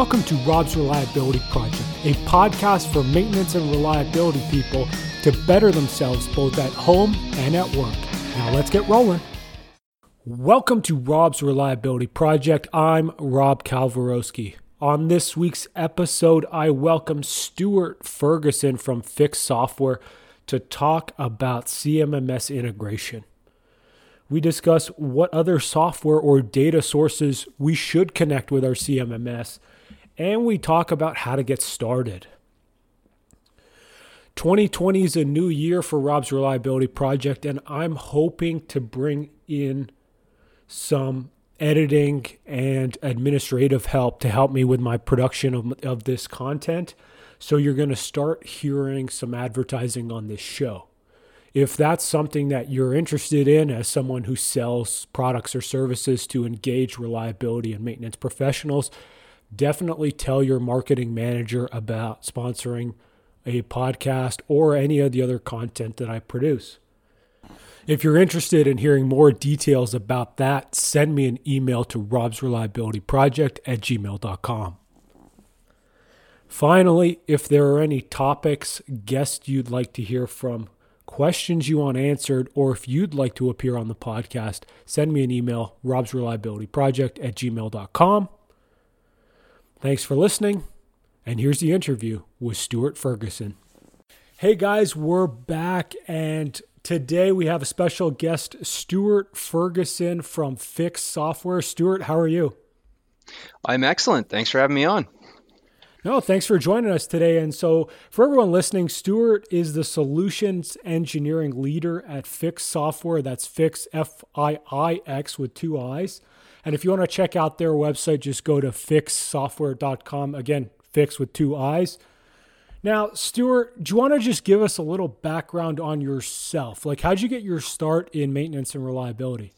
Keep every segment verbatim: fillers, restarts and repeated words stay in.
Welcome to Rob's Reliability Project, a podcast for maintenance and reliability people to better themselves both at home and at work. Now let's get rolling. Welcome to Rob's Reliability Project. I'm Rob Kalvaroski. On this week's episode, I welcome Stuart Ferguson from Fix Software to talk about C M M S integration. We discuss what other software or data sources we should connect with our C M M S, and we talk about how to get started. twenty twenty is a new year for Rob's Reliability Project, and I'm hoping to bring in some editing and administrative help to help me with my production of, of this content. So you're going to start hearing some advertising on this show. If that's something that you're interested in as someone who sells products or services to engage reliability and maintenance professionals, definitely tell your marketing manager about sponsoring a podcast or any of the other content that I produce. If you're interested in hearing more details about that, send me an email to robs reliability project at gmail dot com. Finally, if there are any topics, guests you'd like to hear from, questions you want answered, or if you'd like to appear on the podcast, send me an email, robs reliability project at gmail dot com. Thanks for listening, and here's the interview with Stuart Ferguson. Hey guys, we're back, and today we have a special guest, Stuart Ferguson from Fix Software. Stuart, how are you? I'm excellent. Thanks for having me on. No, thanks for joining us today. And so for everyone listening, Stuart is the solutions engineering leader at Fix Software. That's Fix, F I I X with two I's. And if you want to check out their website, just go to fix software dot com. Again, Fix with two I's. Now, Stuart, do you want to just give us a little background on yourself? Like, how'd you get your start in maintenance and reliability?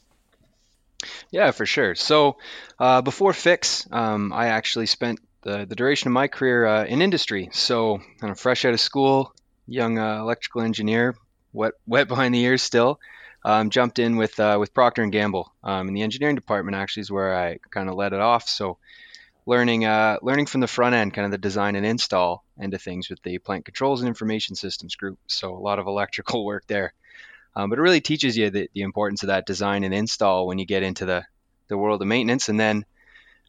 Yeah, for sure. So uh, before Fix, um, I actually spent The, the duration of my career uh, in industry. So kind of fresh out of school, young uh, electrical engineer, wet wet behind the ears still, um, jumped in with uh, with Procter and Gamble um, in the engineering department. Actually, is where I kind of led it off. So learning uh, learning from the front end, kind of the design and install end of things with the plant controls and information systems group. So a lot of electrical work there, um, but it really teaches you the, the importance of that design and install when you get into the the world of maintenance, and then.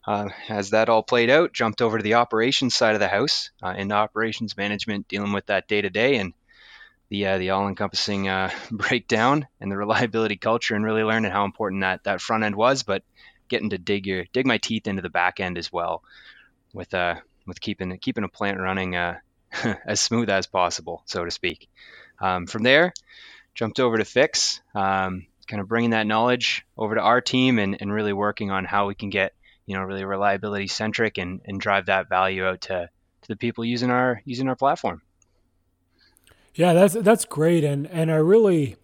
Uh, as that all played out, jumped over to the operations side of the house uh, in operations management, dealing with that day to day and the uh, the all-encompassing uh, breakdown and the reliability culture, and really learning how important that that front end was. But getting to dig your dig my teeth into the back end as well, with uh with keeping keeping a plant running uh, as smooth as possible, so to speak. Um, from there, jumped over to Fix, um, kind of bringing that knowledge over to our team and and really working on how we can get you know, really reliability centric and, and drive that value out to, to the people using our, using our platform. Yeah, that's, that's great. And, and I really,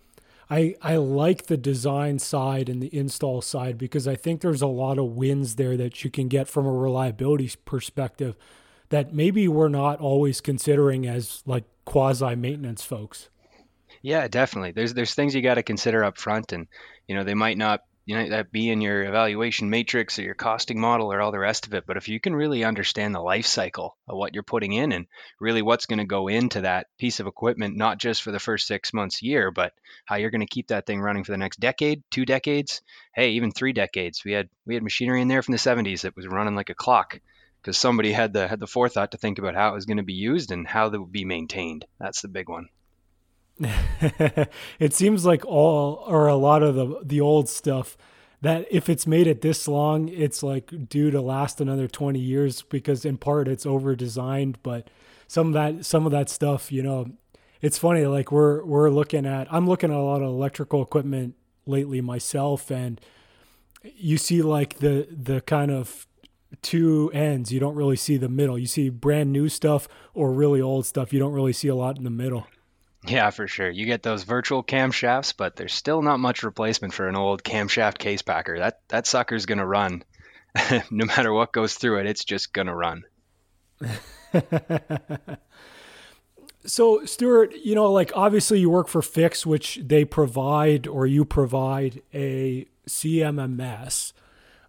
I, I like the design side and the install side, because I think there's a lot of wins there that you can get from a reliability perspective that maybe we're not always considering as like quasi maintenance folks. Yeah, definitely. There's, there's things you got to consider up front, and, you know, they might not, you know, that be in your evaluation matrix or your costing model or all the rest of it. But if you can really understand the life cycle of what you're putting in and really what's going to go into that piece of equipment, not just for the first six months, year, but how you're going to keep that thing running for the next decade, two decades, hey, even three decades. We had we had machinery in there from the seventies that was running like a clock because somebody had the had the forethought to think about how it was going to be used and how they would be maintained. That's the big one. It seems like all or a lot of the the old stuff that if it's made it this long, it's like due to last another twenty years because in part it's over designed. But some of that some of that stuff, you know, it's funny. Like we're we're looking at I'm looking at a lot of electrical equipment lately myself, and you see like the the kind of two ends. You don't really see the middle. You see brand new stuff or really old stuff. You don't really see a lot in the middle. Yeah, for sure. You get those virtual camshafts, but there's still not much replacement for an old camshaft case packer. That that sucker's going to run. No matter what goes through it, it's just going to run. So, Stuart, you know, like obviously you work for Fix, which they provide or you provide a C M M S.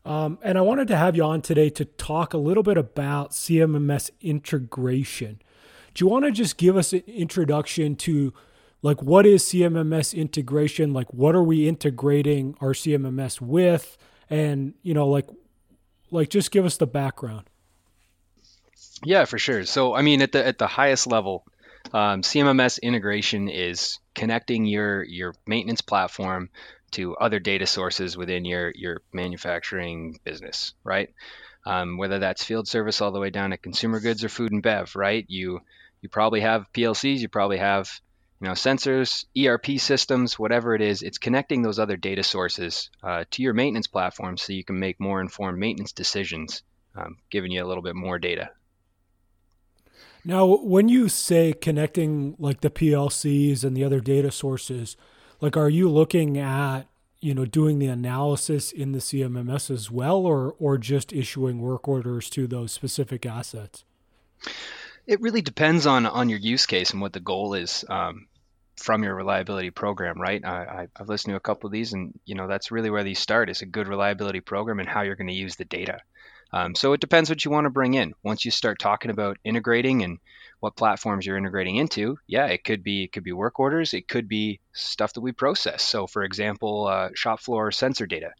Um, and I wanted to have you on today to talk a little bit about C M M S integration. Do you want to just give us an introduction to, like, what is C M M S integration? Like, what are we integrating our C M M S with? And, you know, like, like just give us the background. Yeah, for sure. So, I mean, at the at the highest level, um, C M M S integration is connecting your your maintenance platform to other data sources within your your manufacturing business, right? Um, whether that's field service all the way down to consumer goods or food and bev, right? You you probably have P L Cs, you probably have you know sensors, E R P systems, whatever it is. It's connecting those other data sources uh, to your maintenance platform so you can make more informed maintenance decisions, um, giving you a little bit more data. Now, when you say connecting like the P L Cs and the other data sources, like, are you looking at, you know, doing the analysis in the C M M S as well, or or just issuing work orders to those specific assets? It really depends on on your use case and what the goal is um, from your reliability program, right? I, I've listened to a couple of these, and, you know, that's really where these start, is a good reliability program and how you're going to use the data. Um, so it depends what you want to bring in. Once you start talking about integrating and what platforms you're integrating into, yeah, it could be it could be work orders, it could be stuff that we process. So, for example, uh, shop floor sensor data,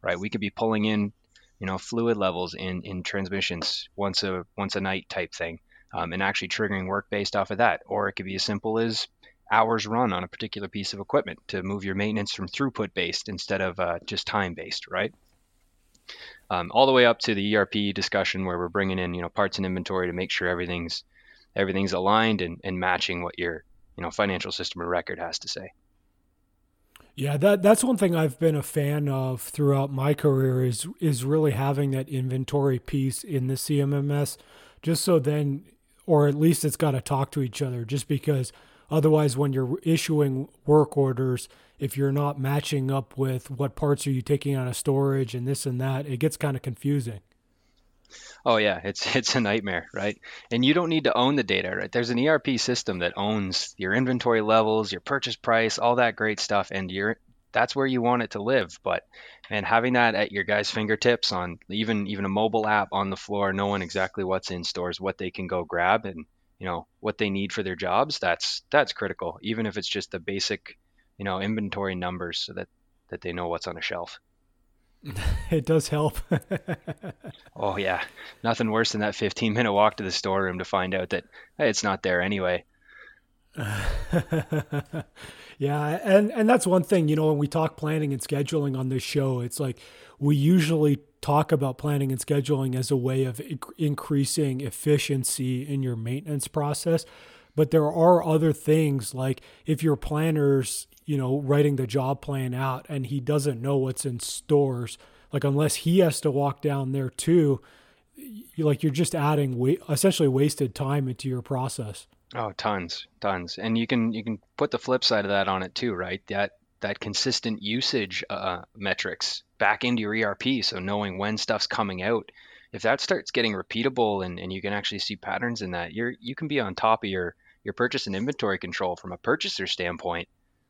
right? We could be pulling in, you know, fluid levels in in transmissions once a once a night type thing, um, and actually triggering work based off of that. Or it could be as simple as hours run on a particular piece of equipment to move your maintenance from throughput based instead of uh, just time based, right? Um, all the way up to the E R P discussion where we're bringing in, you know, parts and inventory to make sure everything's everything's aligned and, and matching what your, you know, financial system of record has to say. Yeah, that that's one thing I've been a fan of throughout my career is is really having that inventory piece in the C M M S, just so then, or at least it's got to talk to each other, just because otherwise when you're issuing work orders, if you're not matching up with what parts are you taking out of storage and this and that, it gets kind of confusing. Oh yeah, it's it's a nightmare, right? And you don't need to own the data, right? There's an E R P system that owns your inventory levels, your purchase price, all that great stuff, and you're that's where you want it to live. But man, having that at your guys' fingertips on even even a mobile app on the floor, knowing exactly what's in stores, what they can go grab, and you know what they need for their jobs, that's that's critical. Even if it's just the basic, you know, inventory numbers so that, that they know what's on a shelf. It does help. Oh yeah. Nothing worse than that fifteen minute walk to the storeroom to find out that, hey, it's not there anyway. Yeah. And, and that's one thing, you know, when we talk planning and scheduling on this show, it's like, we usually talk about planning and scheduling as a way of inc- increasing efficiency in your maintenance process. But there are other things, like if your planner's, you know, writing the job plan out and he doesn't know what's in stores, like unless he has to walk down there too, you, like you're just adding wa- essentially wasted time into your process. Oh, tons, tons. And you can you can put the flip side of that on it too, right? That that consistent usage uh, metrics back into your E R P, so knowing when stuff's coming out. If that starts getting repeatable and, and you can actually see patterns in that, you're you can be on top of your, your purchase and inventory control from a purchaser standpoint,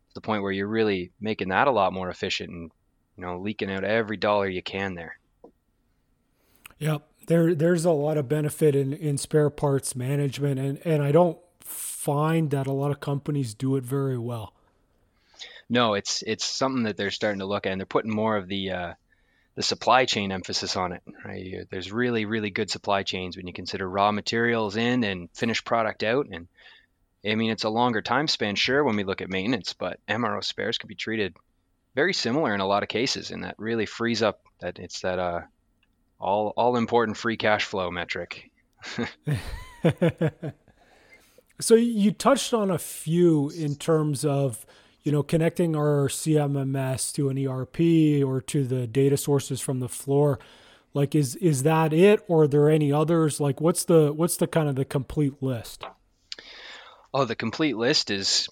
to the point where you're really making that a lot more efficient and, you know, leaking out every dollar you can there. Yep. There there's a lot of benefit in, in spare parts management, and, and I don't find that a lot of companies do it very well. No, it's it's something that they're starting to look at, and they're putting more of the uh, the supply chain emphasis on it, right? There's really, really good supply chains when you consider raw materials in and finished product out. And I mean, it's a longer time span, sure, when we look at maintenance, but M R O spares can be treated very similar in a lot of cases. And that really frees up that it's that uh, all, all important free cash flow metric. So you touched on a few in terms of, you know, connecting our C M M S to an E R P or to the data sources from the floor. Like, is is that it, or are there any others? Like, what's the what's the kind of the complete list? Oh, the complete list is,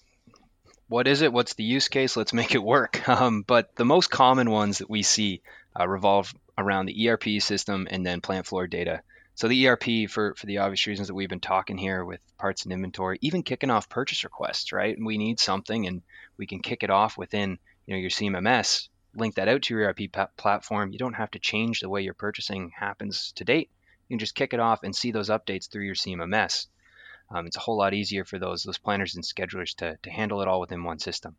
what is it? What's the use case? Let's make it work. Um, but the most common ones that we see uh, revolve around the E R P system and then plant floor data. So the E R P, for, for the obvious reasons that we've been talking here with parts and inventory, even kicking off purchase requests, right? And we need something, and we can kick it off within, you know, your C M M S link that out to your E R P p- platform. You don't have to change the way your purchasing happens to date. You can just kick it off and see those updates through your C M M S. Um, it's a whole lot easier for those those planners and schedulers to, to handle it all within one system.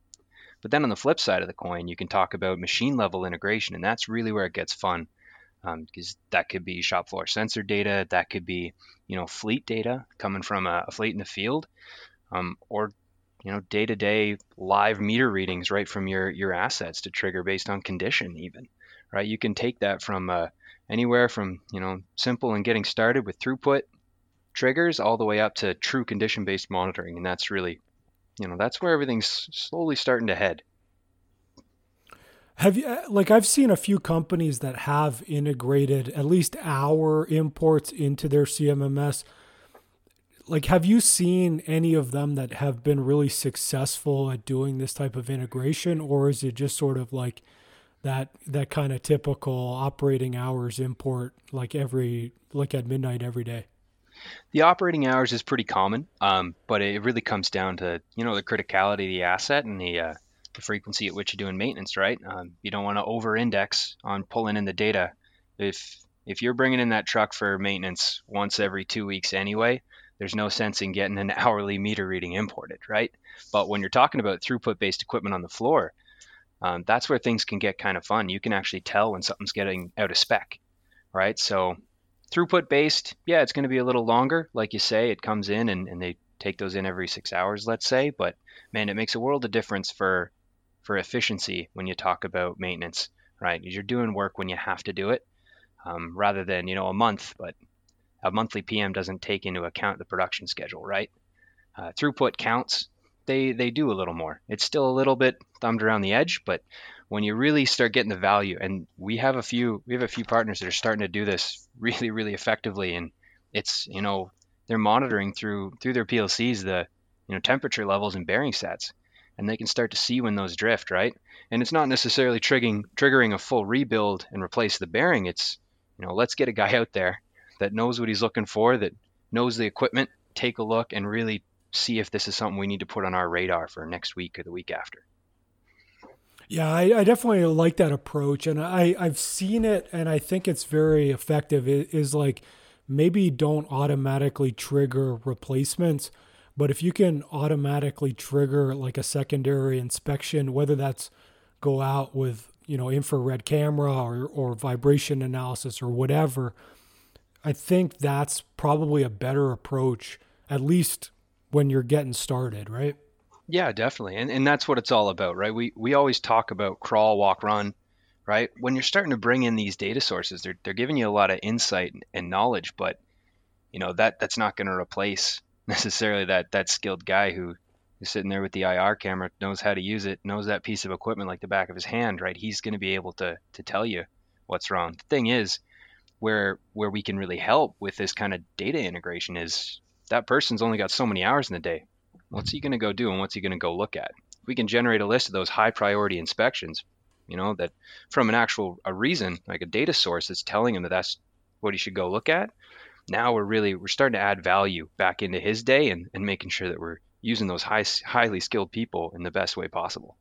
But then on the flip side of the coin, you can talk about machine level integration, and that's really where it gets fun, um, because that could be shop floor sensor data, that could be, you know, fleet data coming from a, a fleet in the field, um, or you know, day-to-day live meter readings right from your your assets to trigger based on condition even, right? You can take that from uh, anywhere from, you know, simple and getting started with throughput triggers all the way up to true condition-based monitoring. And that's really, you know, that's where everything's slowly starting to head. Have you, like, I've seen a few companies that have integrated at least our imports into their C M M S. Like, have you seen any of them that have been really successful at doing this type of integration, or is it just sort of like that that kind of typical operating hours import, like every like at midnight every day? The operating hours is pretty common, um, but it really comes down to, you know, the criticality of the asset and the uh, the frequency at which you're doing maintenance, right? Um, you don't want to over-index on pulling in the data. If if you're bringing in that truck for maintenance once every two weeks anyway, there's no sense in getting an hourly meter reading imported, right? But when you're talking about throughput-based equipment on the floor, um, that's where things can get kind of fun. You can actually tell when something's getting out of spec, right? So throughput-based, yeah, it's going to be a little longer. Like you say, it comes in and, and they take those in every six hours, let's say. But, man, it makes a world of difference for, for efficiency when you talk about maintenance, right? You're doing work when you have to do it, um, rather than, you know, a month, but a monthly P M doesn't take into account the production schedule, right? Uh, throughput counts, they they do a little more. It's still a little bit thumbed around the edge, but when you really start getting the value, and we have a few we have a few partners that are starting to do this really, really effectively, and it's, you know, they're monitoring through through their P L Cs the, you know, temperature levels and bearing sets, and they can start to see when those drift, right? And it's not necessarily triggering triggering a full rebuild and replace the bearing. It's, you know, let's get a guy out there that knows what he's looking for, that knows the equipment, take a look and really see if this is something we need to put on our radar for next week or the week after. Yeah, I, I definitely like that approach. And I, I've seen it, and I think it's very effective. It is like, maybe don't automatically trigger replacements, but if you can automatically trigger like a secondary inspection, whether that's go out with, you know, infrared camera or, or vibration analysis or whatever, I think that's probably a better approach, at least when you're getting started, right? Yeah, definitely. And and that's what it's all about, right? We we always talk about crawl, walk, run, right? When you're starting to bring in these data sources, they're they're giving you a lot of insight and knowledge, but you know, that that's not going to replace necessarily that that skilled guy who is sitting there with the I R camera, knows how to use it, knows that piece of equipment like the back of his hand, right? He's going to be able to to tell you what's wrong. The thing is, where where we can really help with this kind of data integration is that person's only got so many hours in the day. What's he going to go do and what's he going to go look at? If we can generate a list of those high priority inspections, you know, that from an actual a reason, like a data source that's telling him that that's what he should go look at. Now we're really, we're starting to add value back into his day and, and making sure that we're using those high, highly skilled people in the best way possible.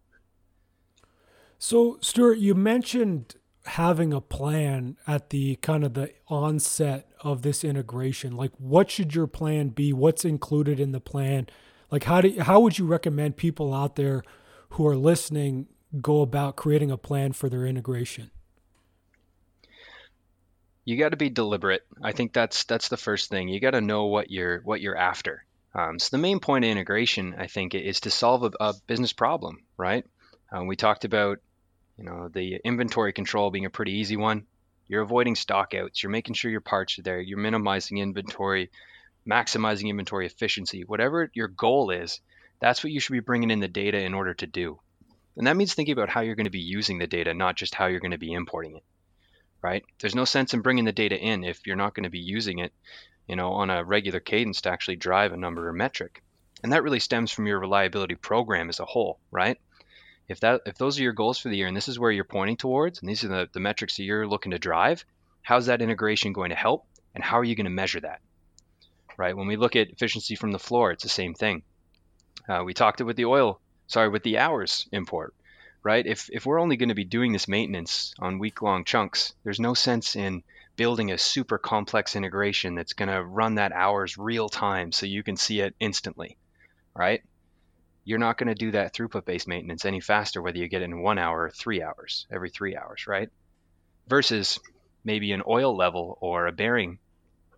So Stuart, you mentioned having a plan at the kind of the onset of this integration. Like, what should your plan be? What's included in the plan? Like, how do how would you recommend people out there who are listening go about creating a plan for their integration? You got to be deliberate. I think that's that's the first thing. You got to know what you're what you're after. Um, so the main point of integration, I think, is to solve a, a business problem, right? Um, we talked about, you know, the inventory control being a pretty easy one. You're avoiding stockouts. You're making sure your parts are there. You're minimizing inventory, maximizing inventory efficiency. Whatever your goal is, that's what you should be bringing in the data in order to do. And that means thinking about how you're going to be using the data, not just how you're going to be importing it, right? There's no sense in bringing the data in if you're not going to be using it, you know, on a regular cadence to actually drive a number or metric. And that really stems from your reliability program as a whole, right? If that, if those are your goals for the year and this is where you're pointing towards and these are the, the metrics that you're looking to drive, how's that integration going to help and how are you going to measure that, right? When we look at efficiency from the floor, it's the same thing. Uh, we talked it with the oil, sorry, with the hours import, right? If if we're only going to be doing this maintenance on week-long chunks, there's no sense in building a super complex integration that's going to run that hours real time so you can see it instantly, right? You're not going to do that throughput-based maintenance any faster, whether you get it in one hour or three hours, every three hours, right? Versus maybe an oil level or a bearing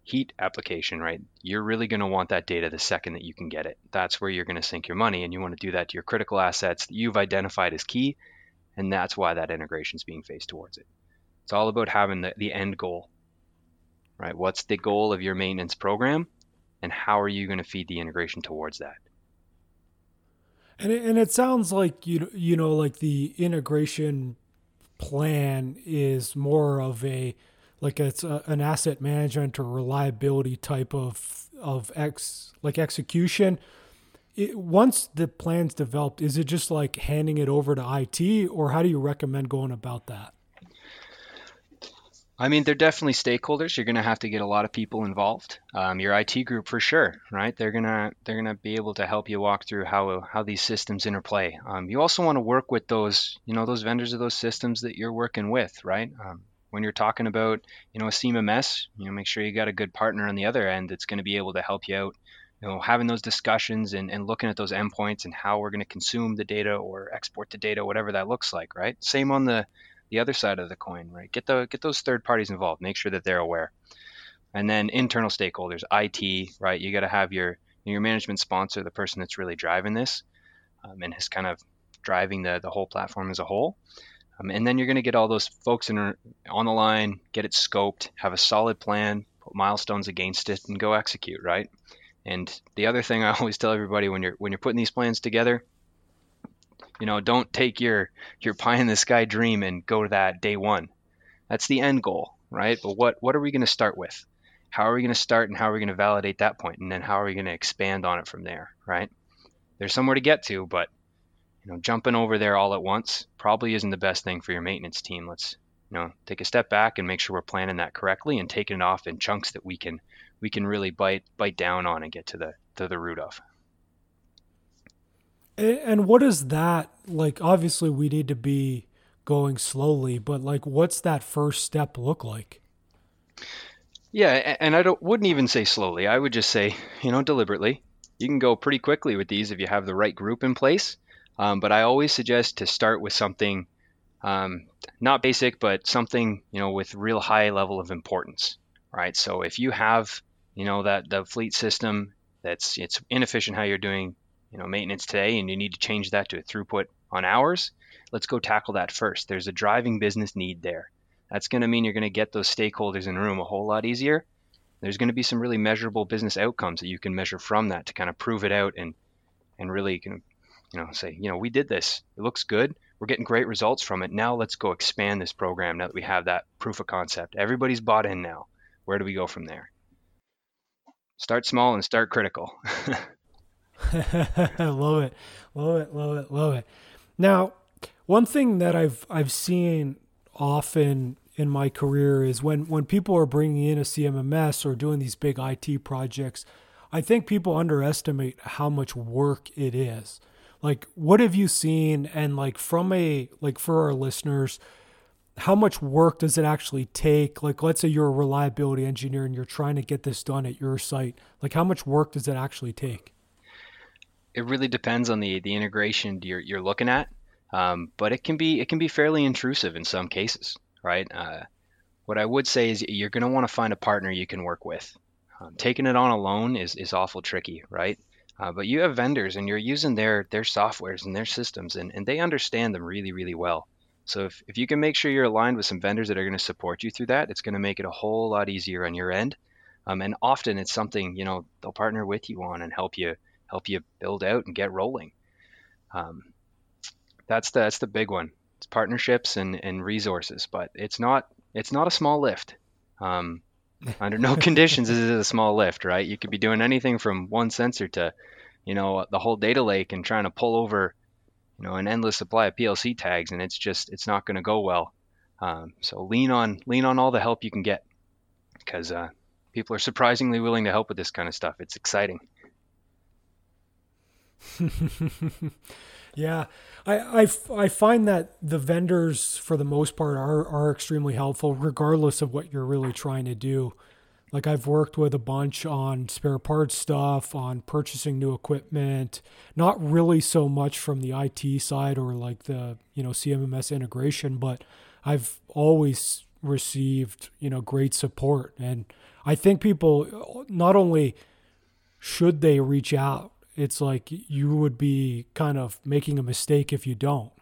heat application, right? You're really going to want that data the second that you can get it. That's where you're going to sink your money, and you want to do that to your critical assets that you've identified as key, and that's why that integration is being phased towards it. It's all about having the, the end goal, right? What's the goal of your maintenance program, and how are you going to feed the integration towards that? And it, and it sounds like, you, you know, like the integration plan is more of a, like it's a, an asset management or reliability type of of ex like execution. It, once the plan's developed, is it just like handing it over to I T, or how do you recommend going about that? I mean, they're definitely stakeholders. You're going to have to get a lot of people involved. Um, your I T group for sure, right? They're gonna they're gonna be able to help you walk through how how these systems interplay. Um, you also want to work with those, you know, those vendors of those systems that you're working with, right? Um, When you're talking about, you know, a C M M S, you know, make sure you got a good partner on the other end that's going to be able to help you out, you know, having those discussions and, and looking at those endpoints and how we're going to consume the data or export the data, whatever that looks like, right? Same on the, the other side of the coin, right? Get the get those third parties involved, make sure that they're aware. And then internal stakeholders, I T, right? You got to have your your management sponsor, the person that's really driving this um, and is kind of driving the the whole platform as a whole. Um, and then you're going to get all those folks in, on the line, get it scoped, have a solid plan, put milestones against it, and go execute, right? And the other thing I always tell everybody when you're when you're putting these plans together, you know, don't take your, your pie in the sky dream and go to that day one. That's the end goal, right? But what, what are we going to start with? How are we going to start, and how are we going to validate that point? And then how are we going to expand on it from there, right? There's somewhere to get to, but you know, jumping over there all at once probably isn't the best thing for your maintenance team. Let's, you know, take a step back and make sure we're planning that correctly and taking it off in chunks that we can we can really bite bite down on and get to the to the root of. And what is that like? Obviously, we need to be going slowly, but like, what's that first step look like? Yeah, and I don't wouldn't even say slowly. I would just say, you know, deliberately. You can go pretty quickly with these if you have the right group in place. Um, but I always suggest to start with something um, not basic, but something, you know, with real high level of importance, right? So if you have, you know, that the fleet system that's it's inefficient how you're doing, you know, maintenance today, and you need to change that to a throughput on hours, let's go tackle that first. There's a driving business need there. That's going to mean you're going to get those stakeholders in the room a whole lot easier. There's going to be some really measurable business outcomes that you can measure from that to kind of prove it out and and really kind of, you know, say, you know, we did this. It looks good. We're getting great results from it. Now let's go expand this program now that we have that proof of concept. Everybody's bought in now. Where do we go from there? Start small and start critical. Love it. Love it. Love it. Love it. Now, one thing that I've I've seen often in my career is when, when people are bringing in a C M M S or doing these big I T projects, I think people underestimate how much work it is. Like, what have you seen? And like, from a, like for our listeners, how much work does it actually take? Like, let's say you're a reliability engineer and you're trying to get this done at your site. Like, how much work does it actually take? It really depends on the, the integration you're, you're looking at. Um, but it can be, it can be fairly intrusive in some cases, right? Uh, what I would say is you're going to want to find a partner you can work with. Um, taking it on alone is, is awful tricky, right? Uh, but you have vendors and you're using their their softwares and their systems, and, and they understand them really, really well. So if, if you can make sure you're aligned with some vendors that are going to support you through that, it's going to make it a whole lot easier on your end. Um, and often it's something, you know, they'll partner with you on and help you help you build out and get rolling. Um, that's the that's the big one. It's partnerships and, and resources, but it's not it's not a small lift. Um, Under no conditions is it a small lift, right? You could be doing anything from one sensor to, you know, the whole data lake and trying to pull over, you know, an endless supply of P L C tags, and it's just it's not going to go well. Um, so lean on lean on all the help you can get, because uh, people are surprisingly willing to help with this kind of stuff. It's exciting. Yeah, I, I, I find that the vendors, for the most part, are are extremely helpful, regardless of what you're really trying to do. Like, I've worked with a bunch on spare parts stuff, on purchasing new equipment, not really so much from the I T side or like the, you know, C M M S integration, but I've always received, you know, great support. And I think people, not only should they reach out, it's like you would be kind of making a mistake if you don't.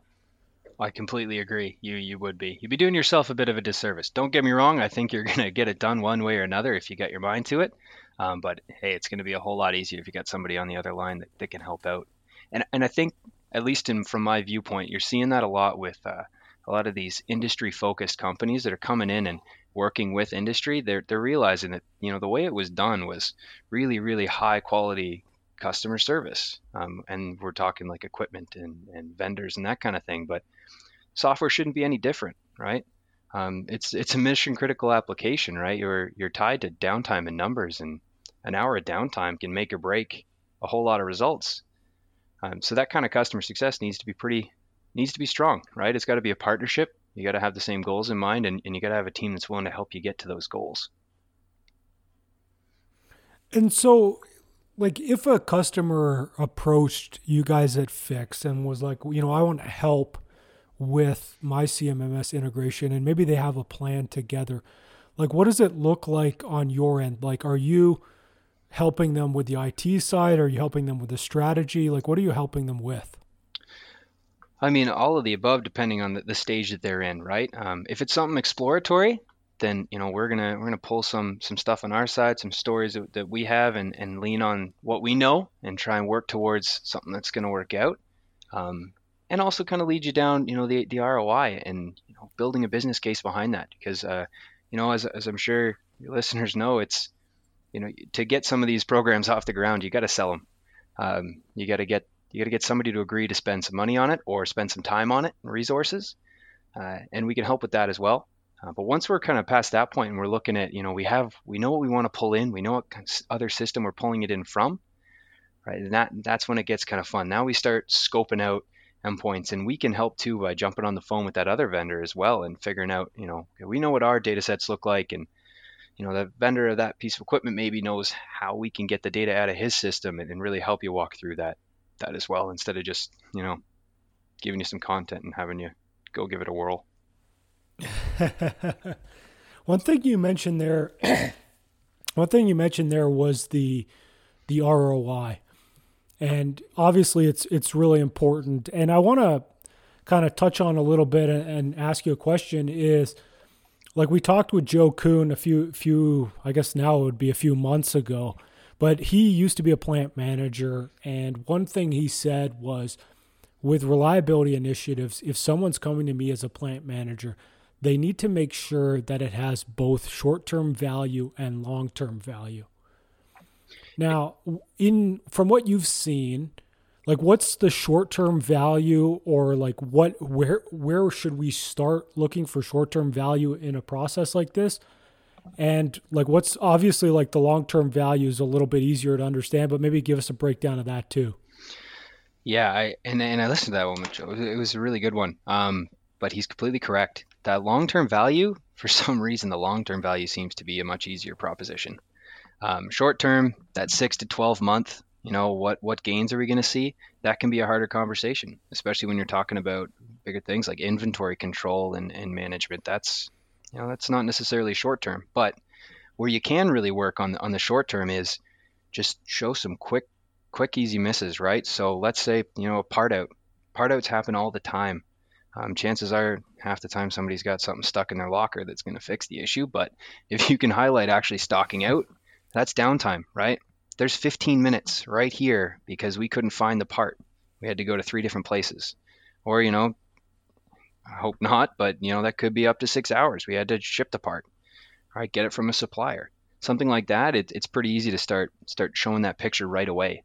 I completely agree. You you would be. You'd be doing yourself a bit of a disservice. Don't get me wrong. I think you're going to get it done one way or another if you get your mind to it. Um, but hey, it's going to be a whole lot easier if you got somebody on the other line that, that can help out. And and I think, at least in, from my viewpoint, you're seeing that a lot with uh, a lot of these industry-focused companies that are coming in and working with industry. They're they're realizing that, you know, the way it was done was really, really high-quality customer service. Um, and we're talking like equipment and, and vendors and that kind of thing, but software shouldn't be any different, right? Um, it's, it's a mission critical application, right? You're, you're tied to downtime and numbers, and an hour of downtime can make or break a whole lot of results. Um, so that kind of customer success needs to be pretty, needs to be strong, right? It's got to be a partnership. You got to have the same goals in mind, and, and you got to have a team that's willing to help you get to those goals. And so, like, if a customer approached you guys at Fix and was like, you know, I want to help with my C M M S integration, and maybe they have a plan together, like, what does it look like on your end? Like, are you helping them with the I T side? Are you helping them with the strategy? Like, what are you helping them with? I mean, all of the above, depending on the, the stage that they're in, right? Um, if it's something exploratory, then, you know, we're going to, we're going to pull some, some stuff on our side, some stories that, that we have, and, and lean on what we know and try and work towards something that's going to work out. Um, and also kind of lead you down, you know, the, the R O I and, you know, building a business case behind that. Because, uh, you know, as, as I'm sure your listeners know, it's, you know, to get some of these programs off the ground, you got to sell them. Um, you got to get, you got to get somebody to agree to spend some money on it or spend some time on it and resources. Uh, and we can help with that as well. Uh, but once we're kind of past that point and we're looking at, you know, we have, we know what we want to pull in, we know what kind of other system we're pulling it in from, right? And that, that's when it gets kind of fun. Now we start scoping out endpoints, and we can help too by jumping on the phone with that other vendor as well and figuring out, you know, okay, we know what our data sets look like, and, you know, the vendor of that piece of equipment maybe knows how we can get the data out of his system and, and really help you walk through that, that as well, instead of just, you know, giving you some content and having you go give it a whirl. One thing you mentioned there, one thing you mentioned there was the the R O I, and obviously it's it's really important. And I want to kind of touch on a little bit and, and ask you a question. Is, like, we talked with Joe Kuhn a few few I guess now it would be a few months ago, but he used to be a plant manager, and one thing he said was, with reliability initiatives, if someone's coming to me as a plant manager, they need to make sure that it has both short-term value and long-term value. Now, in from what you've seen, like, what's the short-term value, or like what where where should we start looking for short-term value in a process like this? And, like, what's obviously, like, the long-term value is a little bit easier to understand, but maybe give us a breakdown of that too. Yeah, I and and I listened to that one, Joe. It was a really good one. Um, but he's completely correct. That long-term value, for some reason, the long-term value seems to be a much easier proposition. Um, short-term, that six to twelve month, you know, what, what gains are we going to see? That can be a harder conversation, especially when you're talking about bigger things like inventory control and, and management. That's, you know, that's not necessarily short-term, but where you can really work on, on the short-term is just show some quick, quick, easy misses, right? So let's say, you know, a part out, part outs happen all the time. Um, chances are half the time somebody's got something stuck in their locker that's going to fix the issue. But if you can highlight actually stocking out, that's downtime, right? There's fifteen minutes right here because we couldn't find the part. We had to go to three different places. Or, you know, I hope not, but, you know, that could be up to six hours. We had to ship the part, right? Get it from a supplier. Something like that, it, it's pretty easy to start start showing that picture right away.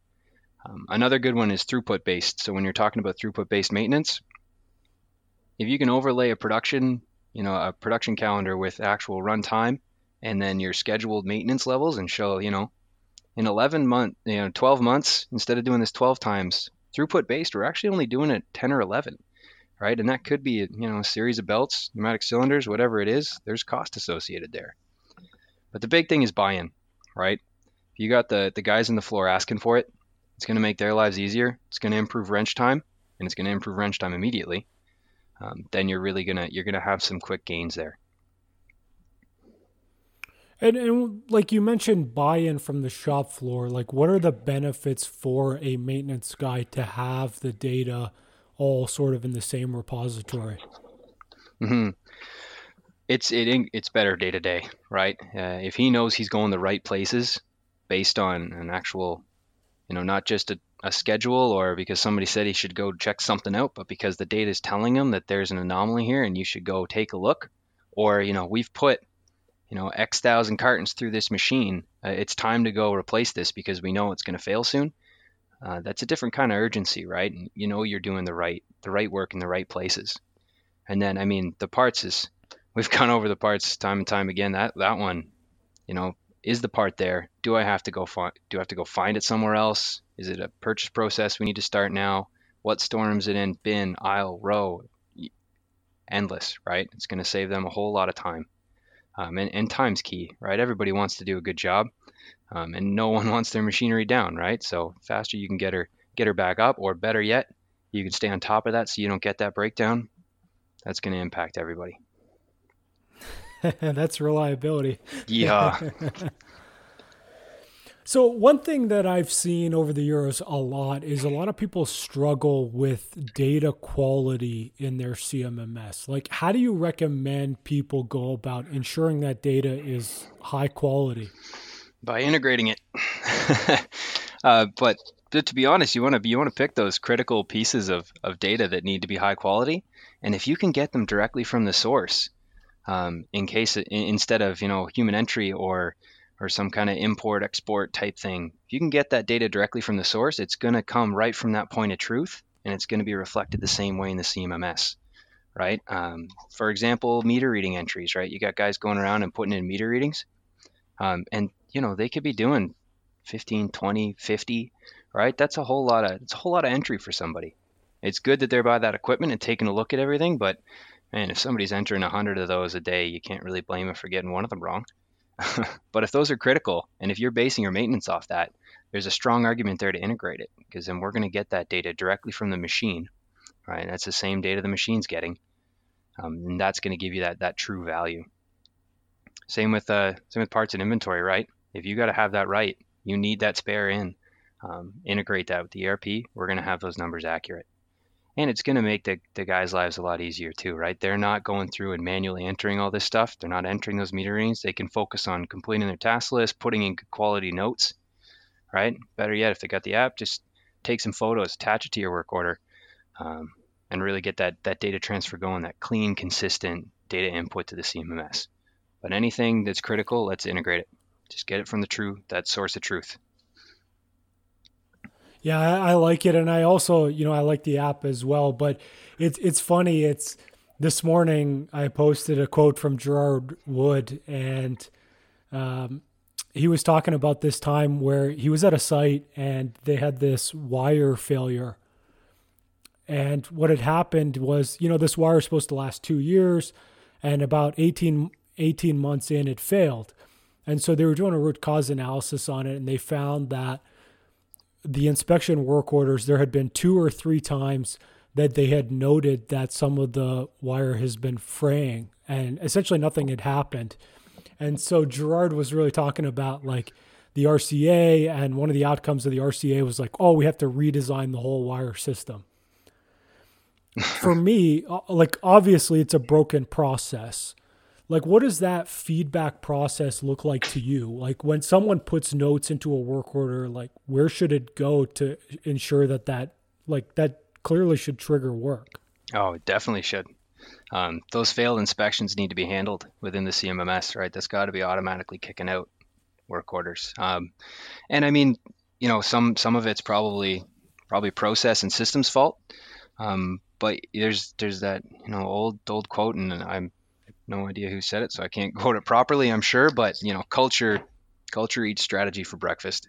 Um, another good one is throughput-based. So when you're talking about throughput-based maintenance, if you can overlay a production, you know, a production calendar with actual runtime and then your scheduled maintenance levels and show, you know, in eleven months, you know, twelve months, instead of doing this twelve times throughput based, we're actually only doing it ten or eleven, right? And that could be, you know, a series of belts, pneumatic cylinders, whatever it is, there's cost associated there. But the big thing is buy-in, right? If you got the, the guys on the floor asking for it, it's going to make their lives easier. It's going to improve wrench time, and it's going to improve wrench time immediately. Um, then you're really going to, you're going to have some quick gains there. And, and like you mentioned, buy-in from the shop floor, like what are the benefits for a maintenance guy to have the data all sort of in the same repository? Mm-hmm. It's, it, it's better day to day, right? Uh, if he knows he's going the right places based on an actual, you know, not just a, a schedule or because somebody said he should go check something out, but because the data is telling him that there's an anomaly here and you should go take a look, or, you know, we've put, you know, X thousand cartons through this machine. Uh, it's time to go replace this because we know it's going to fail soon. Uh, that's a different kind of urgency, right? And you know, you're doing the right, the right work in the right places. And then, I mean, the parts is, we've gone over the parts time and time again. That, that one, you know, is the part there? Do I have to go find, do I have to go find it somewhere else? Is it a purchase process we need to start now? What storms it in? Bin, aisle, row, endless, right? It's going to save them a whole lot of time. Um, and, and time's key, right? Everybody wants to do a good job, um, and no one wants their machinery down, right? So faster you can get her, get her back up, or better yet, you can stay on top of that so you don't get that breakdown. That's going to impact everybody. That's reliability. Yeah. So one thing that I've seen over the years a lot is a lot of people struggle with data quality in their C M M S. Like, how do you recommend people go about ensuring that data is high quality? By integrating it. uh, but to be honest, you want to you want to pick those critical pieces of, of data that need to be high quality. And if you can get them directly from the source, um, in case in, instead of, you know, human entry or or some kind of import export type thing. If you can get that data directly from the source, it's going to come right from that point of truth, and it's going to be reflected the same way in the C M M S, right? Um, for example, meter reading entries, right? You got guys going around and putting in meter readings, um, and you know, they could be doing fifteen, twenty, fifty, right? That's a whole lot of, it's a whole lot of entry for somebody. It's good that they're by that equipment and taking a look at everything, but man, if somebody's entering a hundred of those a day, you can't really blame them for getting one of them wrong. But if those are critical, and if you're basing your maintenance off that, there's a strong argument there to integrate it, because then we're going to get that data directly from the machine, right? And that's the same data the machine's getting, um, and that's going to give you that that true value. Same with uh, same with parts and inventory, right? If you got to have that right, you need that spare in. Um, integrate that with the E R P. We're going to have those numbers accurate, and it's going to make the the guys' lives a lot easier too, right? They're not going through and manually entering all this stuff. They're not entering those meter readings. They can focus on completing their task list, putting in good quality notes, right? Better yet, if they got the app, just take some photos, attach it to your work order, um, and really get that that data transfer going, that clean, consistent data input to the C M M S. But anything that's critical, let's integrate it. Just get it from the true, that source of truth. Yeah, I like it. And I also, you know, I like the app as well, but it's, it's funny. It's this morning I posted a quote from Gerard Wood, and um, he was talking about this time where he was at a site and they had this wire failure. And what had happened was, you know, this wire is supposed to last two years and about eighteen months in, it failed. And so they were doing a root cause analysis on it, and they found that the inspection work orders, there had been two or three times that they had noted that some of the wire has been fraying, and essentially nothing had happened. And so Gerard was really talking about like the R C A, and one of the outcomes of the R C A was like, oh, we have to redesign the whole wire system. For me, like, obviously it's a broken process. Like, what does that feedback process look like to you? Like, when someone puts notes into a work order, like, where should it go to ensure that that, like, that clearly should trigger work? Oh, it definitely should. Um, those failed inspections need to be handled within the C M M S, right? That's got to be automatically kicking out work orders. Um, and I mean, you know, some, some of it's probably, probably process and systems fault. Um, but there's, there's that, you know, old, old quote, and I'm, no idea who said it, so I can't quote it properly, I'm sure. But, you know, culture, culture eats strategy for breakfast.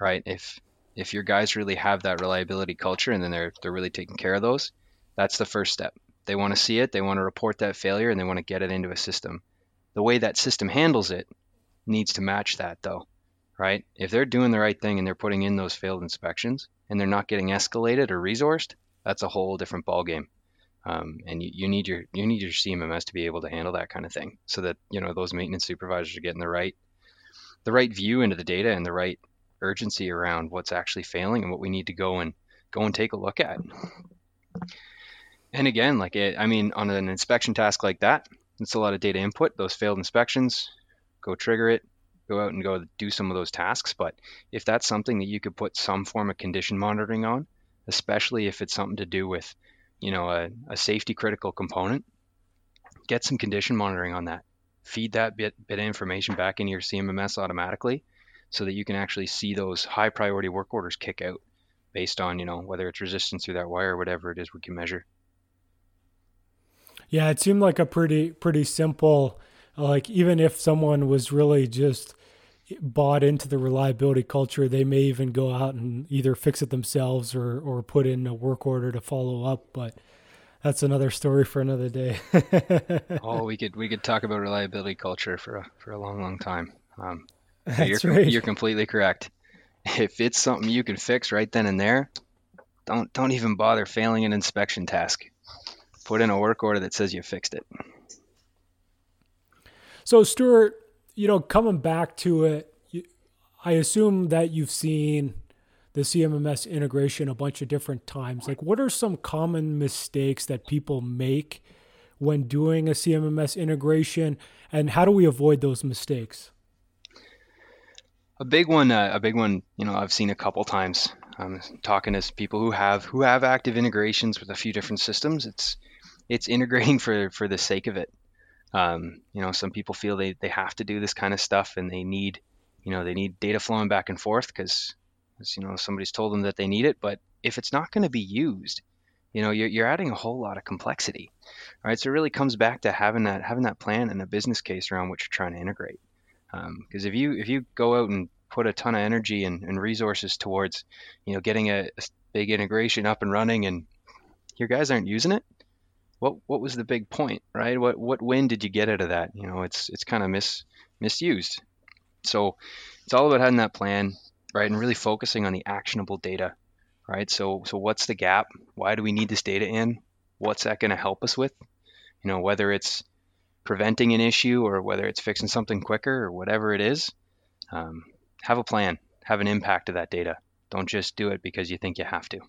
right? If if your guys really have that reliability culture and then they're they're really taking care of those, that's the first step. They want to see it, they want to report that failure, and they want to get it into a system. The way that system handles it needs to match that though, right? If they're doing the right thing and they're putting in those failed inspections and they're not getting escalated or resourced, that's a whole different ballgame. Um, and you, you need your you need your C M M S to be able to handle that kind of thing, so that you know those maintenance supervisors are getting the right the right view into the data and the right urgency around what's actually failing and what we need to go and go and take a look at. And again, like it, I mean, on an inspection task like that, it's a lot of data input. Those failed inspections, go trigger it, go out and go do some of those tasks. But if that's something that you could put some form of condition monitoring on, especially if it's something to do with, you know, a, a safety critical component, get some condition monitoring on that. Feed that bit, bit of information back into your C M M S automatically so that you can actually see those high priority work orders kick out based on, you know, whether it's resistance through that wire or whatever it is we can measure. Yeah, it seemed like a pretty, pretty simple, like even if someone was really just bought into the reliability culture, they may even go out and either fix it themselves or, or put in a work order to follow up. But that's another story for another day. Oh, we could, we could talk about reliability culture for a, for a long, long time. Um, that's you're, right. You're completely correct. If it's something you can fix right then and there, don't, don't even bother failing an inspection task. Put in a work order that says you fixed it. So Stuart, you know, coming back to it, you, I assume that you've seen the C M M S integration a bunch of different times. Like, what are some common mistakes that people make when doing a C M M S integration, and how do we avoid those mistakes? A big one, uh, a big one, you know, I've seen a couple times. I'm talking to people who have who have active integrations with a few different systems. It's it's integrating for for the sake of it. Um, you know, some people feel they, they have to do this kind of stuff and they need, you know, they need data flowing back and forth because, you know, somebody's told them that they need it. But if it's not going to be used, you know, you're, you're adding a whole lot of complexity. All right. So it really comes back to having that, having that plan and a business case around what you're trying to integrate. Um, because if you, if you go out and put a ton of energy and, and resources towards, you know, getting a, a big integration up and running and your guys aren't using it, What what was the big point, right? What what win did you get out of that? You know, it's it's kind of mis misused. So it's all about having that plan, right, and really focusing on the actionable data, right? So so what's the gap? Why do we need this data in? What's that going to help us with? You know, whether it's preventing an issue or whether it's fixing something quicker or whatever it is, um, have a plan, have an impact of that data. Don't just do it because you think you have to.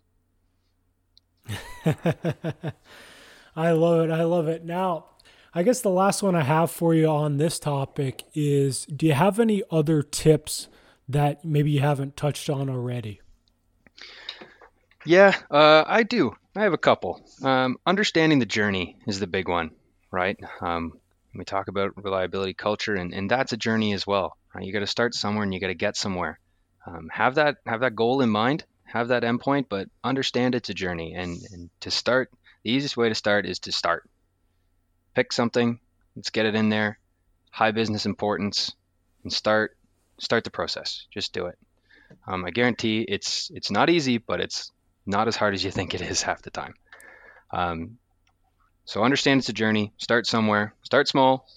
I love it. I love it. Now, I guess the last one I have for you on this topic is, do you have any other tips that maybe you haven't touched on already? Yeah, uh, I do. I have a couple. Um, understanding the journey is the big one, right? Um, we talk about reliability culture, and, and that's a journey as well. Right? You got to start somewhere and you got to get somewhere. Um, have that have that goal in mind, have that endpoint, but understand it's a journey. And, and to start, the easiest way to start is to start. Pick something, let's get it in there, high business importance, and start start the process. Just do it. Um, I guarantee it's it's not easy, but it's not as hard as you think it is half the time. Um, so understand it's a journey. Start somewhere. Start small,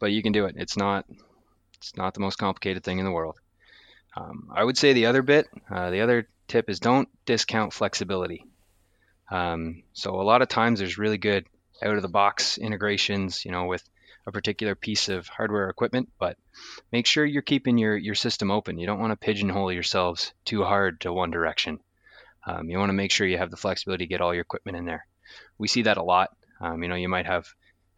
but you can do it. It's not it's not the most complicated thing in the world. Um, I would say the other bit, uh, the other tip is, don't discount flexibility. Um, so a lot of times there's really good out of the box integrations, you know, with a particular piece of hardware or equipment, but make sure you're keeping your, your system open. You don't want to pigeonhole yourselves too hard to one direction. Um, you want to make sure you have the flexibility to get all your equipment in there. We see that a lot. Um, you know, you might have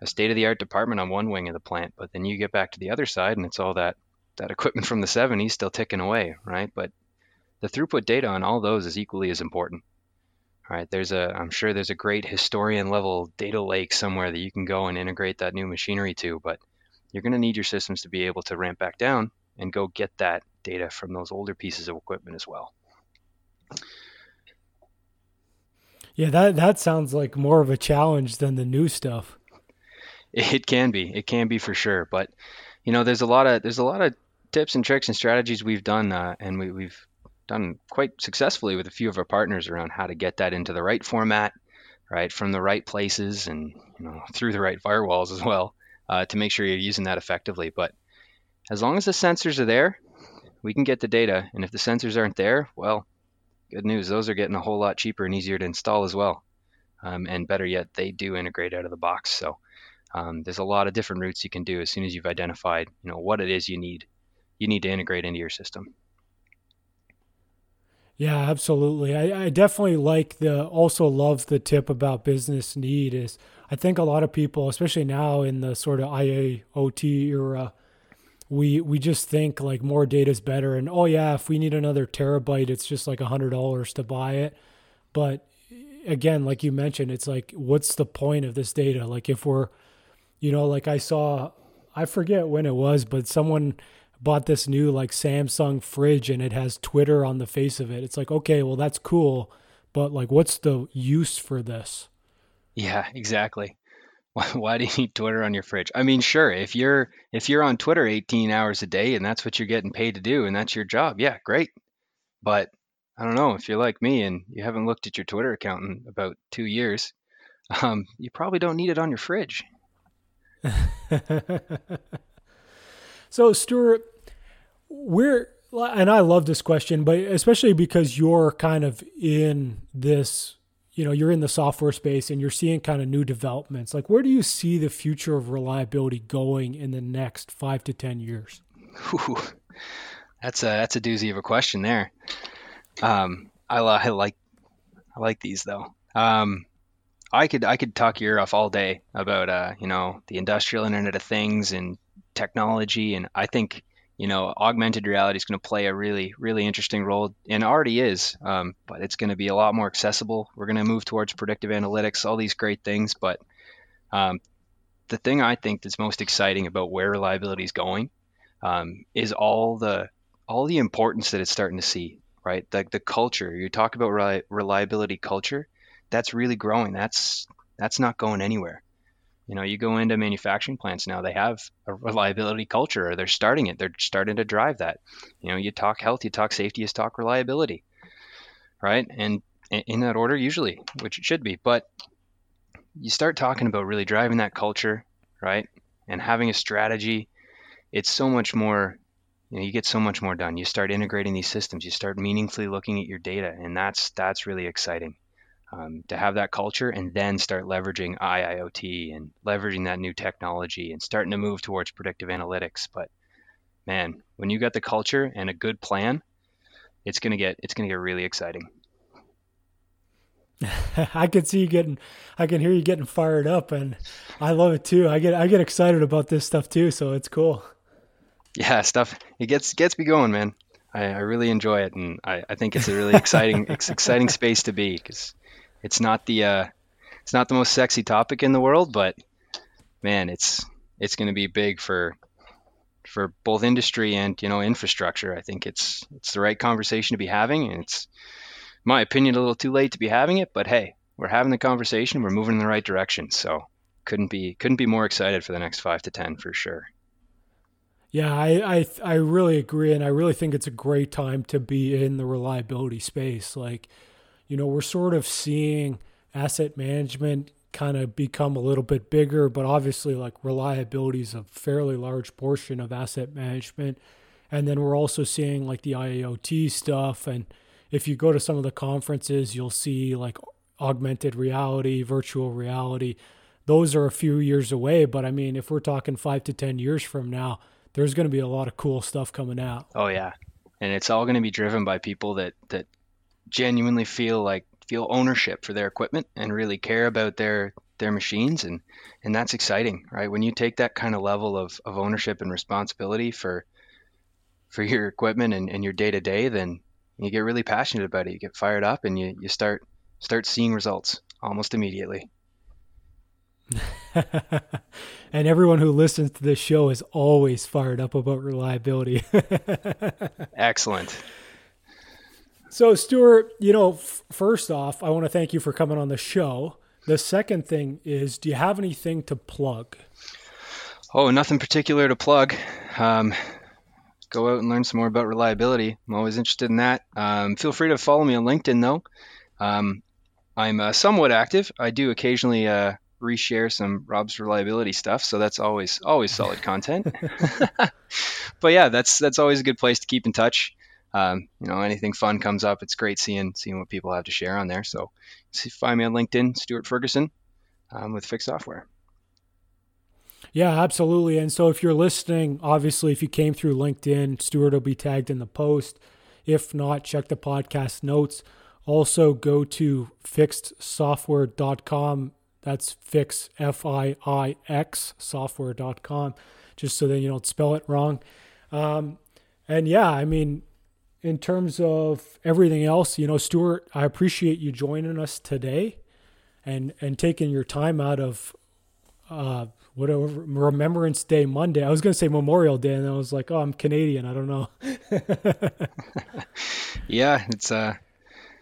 a state-of-the-art department on one wing of the plant, but then you get back to the other side and it's all that, that equipment from the seventies still ticking away, right? But the throughput data on all those is equally as important. Right, there's a, I'm sure there's a great historian level data lake somewhere that you can go and integrate that new machinery to, but you're going to need your systems to be able to ramp back down and go get that data from those older pieces of equipment as well. Yeah, that, that sounds like more of a challenge than the new stuff. It can be, it can be for sure. But you know, there's a lot of, there's a lot of tips and tricks and strategies we've done uh, and we, we've done quite successfully with a few of our partners around how to get that into the right format, right, from the right places, and you know, through the right firewalls as well, uh, to make sure you're using that effectively. But as long as the sensors are there, we can get the data. And if the sensors aren't there, well, good news, those are getting a whole lot cheaper and easier to install as well. Um, and better yet, they do integrate out of the box. So um, there's a lot of different routes you can do as soon as you've identified, you know, what it is you need. You need to integrate into your system. Yeah, absolutely. I, I definitely like the, also love the tip about business need is, I think a lot of people, especially now in the sort of I I O T era, we we just think like more data is better. And oh yeah, if we need another terabyte, it's just like one hundred dollars to buy it. But again, like you mentioned, it's like, what's the point of this data? Like if we're, you know, like I saw, I forget when it was, but someone bought this new like Samsung fridge and it has Twitter on the face of it. It's like, okay, well, that's cool. But like, what's the use for this? Yeah, exactly. Why do you need Twitter on your fridge? I mean, sure, if you're if you're on Twitter eighteen hours a day and that's what you're getting paid to do and that's your job, yeah, great. But I don't know, if you're like me and you haven't looked at your Twitter account in about two years, um, you probably don't need it on your fridge. So, Stuart, we're, and I love this question, but especially because you're kind of in this, you know, you're in the software space and you're seeing kind of new developments. Like, where do you see the future of reliability going in the next five to ten years? Ooh, that's a that's a doozy of a question there. Um, I, I like I like these though. Um, I could I could talk your ear off all day about uh, you know, the industrial Internet of Things and technology, and I think, you know, augmented reality is going to play a really, really interesting role, and already is, um, but it's going to be a lot more accessible. We're going to move towards predictive analytics, all these great things. But um, the thing I think that's most exciting about where reliability is going um, is all the all the importance that it's starting to see, right? Like the, the culture. You talk about reli- reliability culture, that's really growing. That's that's not going anywhere. You know, you go into manufacturing plants now, they have a reliability culture, or they're starting it. They're starting to drive that. You know, you talk health, you talk safety, you talk reliability, right? And in that order, usually, which it should be. But you start talking about really driving that culture, right? And having a strategy. It's so much more, you know, you get so much more done. You start integrating these systems. You start meaningfully looking at your data. And that's that's really exciting. Um, to have that culture and then start leveraging I I O T and leveraging that new technology and starting to move towards predictive analytics. But man, when you got the culture and a good plan, it's going to get, it's going to get really exciting. I can see you getting, I can hear you getting fired up, and I love it too. I get, I get excited about this stuff too. So it's cool. Yeah. Stuff. It gets, gets me going, man. I, I really enjoy it. And I, I think it's a really exciting, exciting space to be, because It's not the uh, it's not the most sexy topic in the world, but man, it's it's going to be big for for both industry and, you know, infrastructure. I think it's it's the right conversation to be having, and it's, in my opinion, a little too late to be having it. But hey, we're having the conversation. We're moving in the right direction, so couldn't be couldn't be more excited for the next five to ten for sure. Yeah, I I, I really agree, and I really think it's a great time to be in the reliability space, like. You know, we're sort of seeing asset management kind of become a little bit bigger, but obviously like reliability is a fairly large portion of asset management. And then we're also seeing like the I I O T stuff. And if you go to some of the conferences, you'll see like augmented reality, virtual reality. Those are a few years away. But I mean, if we're talking five to ten years from now, there's going to be a lot of cool stuff coming out. Oh, yeah. And it's all going to be driven by people that, that, genuinely feel like feel ownership for their equipment and really care about their their machines, and and that's exciting, right? When you take that kind of level of, of ownership and responsibility for for your equipment and, and your day-to-day, then you get really passionate about it, you get fired up, and you you start start seeing results almost immediately. And everyone who listens to this show is always fired up about reliability. Excellent. So, Stuart, you know, f- first off, I want to thank you for coming on the show. The second thing is, do you have anything to plug? Oh, nothing particular to plug. Um, go out and learn some more about reliability. I'm always interested in that. Um, feel free to follow me on LinkedIn, though. Um, I'm uh, somewhat active. I do occasionally uh, reshare some Rob's reliability stuff, so that's always always solid content. But yeah, that's that's always a good place to keep in touch. Um, you know, anything fun comes up, it's great seeing seeing what people have to share on there. So find me on LinkedIn, Stuart Ferguson, um, with Fix Software. Yeah, absolutely. And so if you're listening, obviously, if you came through LinkedIn, Stuart will be tagged in the post. If not, check the podcast notes. Also, go to fixed software dot com. That's fix, F I I X, software dot com, just so that you don't spell it wrong. Um, and yeah, I mean, in terms of everything else, you know, Stuart, I appreciate you joining us today and, and taking your time out of uh, whatever Remembrance Day Monday. I was going to say Memorial Day, and I was like, oh, I'm Canadian, I don't know. Yeah, it's uh,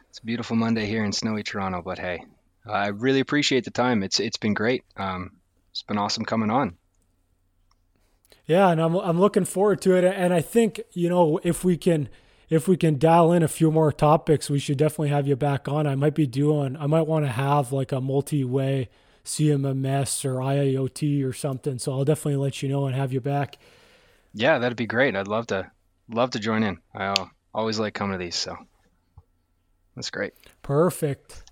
it's a beautiful Monday here in snowy Toronto, but hey, I really appreciate the time. It's it's been great. Um, it's been awesome coming on. Yeah, and I'm I'm looking forward to it. And I think, you know, if we can if we can dial in a few more topics, we should definitely have you back on. I might be doing. I might want to have like a multi-way C M M S or I I O T or something. So I'll definitely let you know and have you back. Yeah, that'd be great. I'd love to love to join in. I always like coming to these, so that's great. Perfect.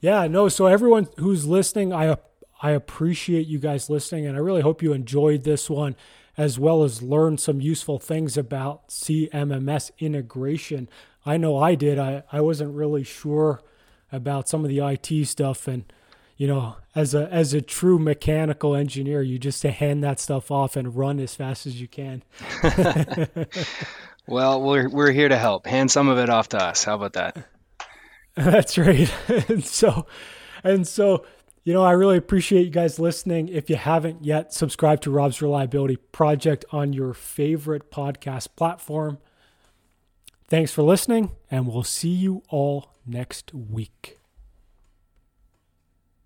Yeah, no, so everyone who's listening, I I appreciate you guys listening, and I really hope you enjoyed this one as well as learned some useful things about C M M S integration. I know I did. I, I wasn't really sure about some of the I T stuff, and you know, as a as a true mechanical engineer, you just hand that stuff off and run as fast as you can. Well, we're we're here to help. Hand some of it off to us. How about that? That's right. and so, and so, you know, I really appreciate you guys listening. If you haven't yet, subscribe to Rob's Reliability Project on your favorite podcast platform. Thanks for listening, and we'll see you all next week.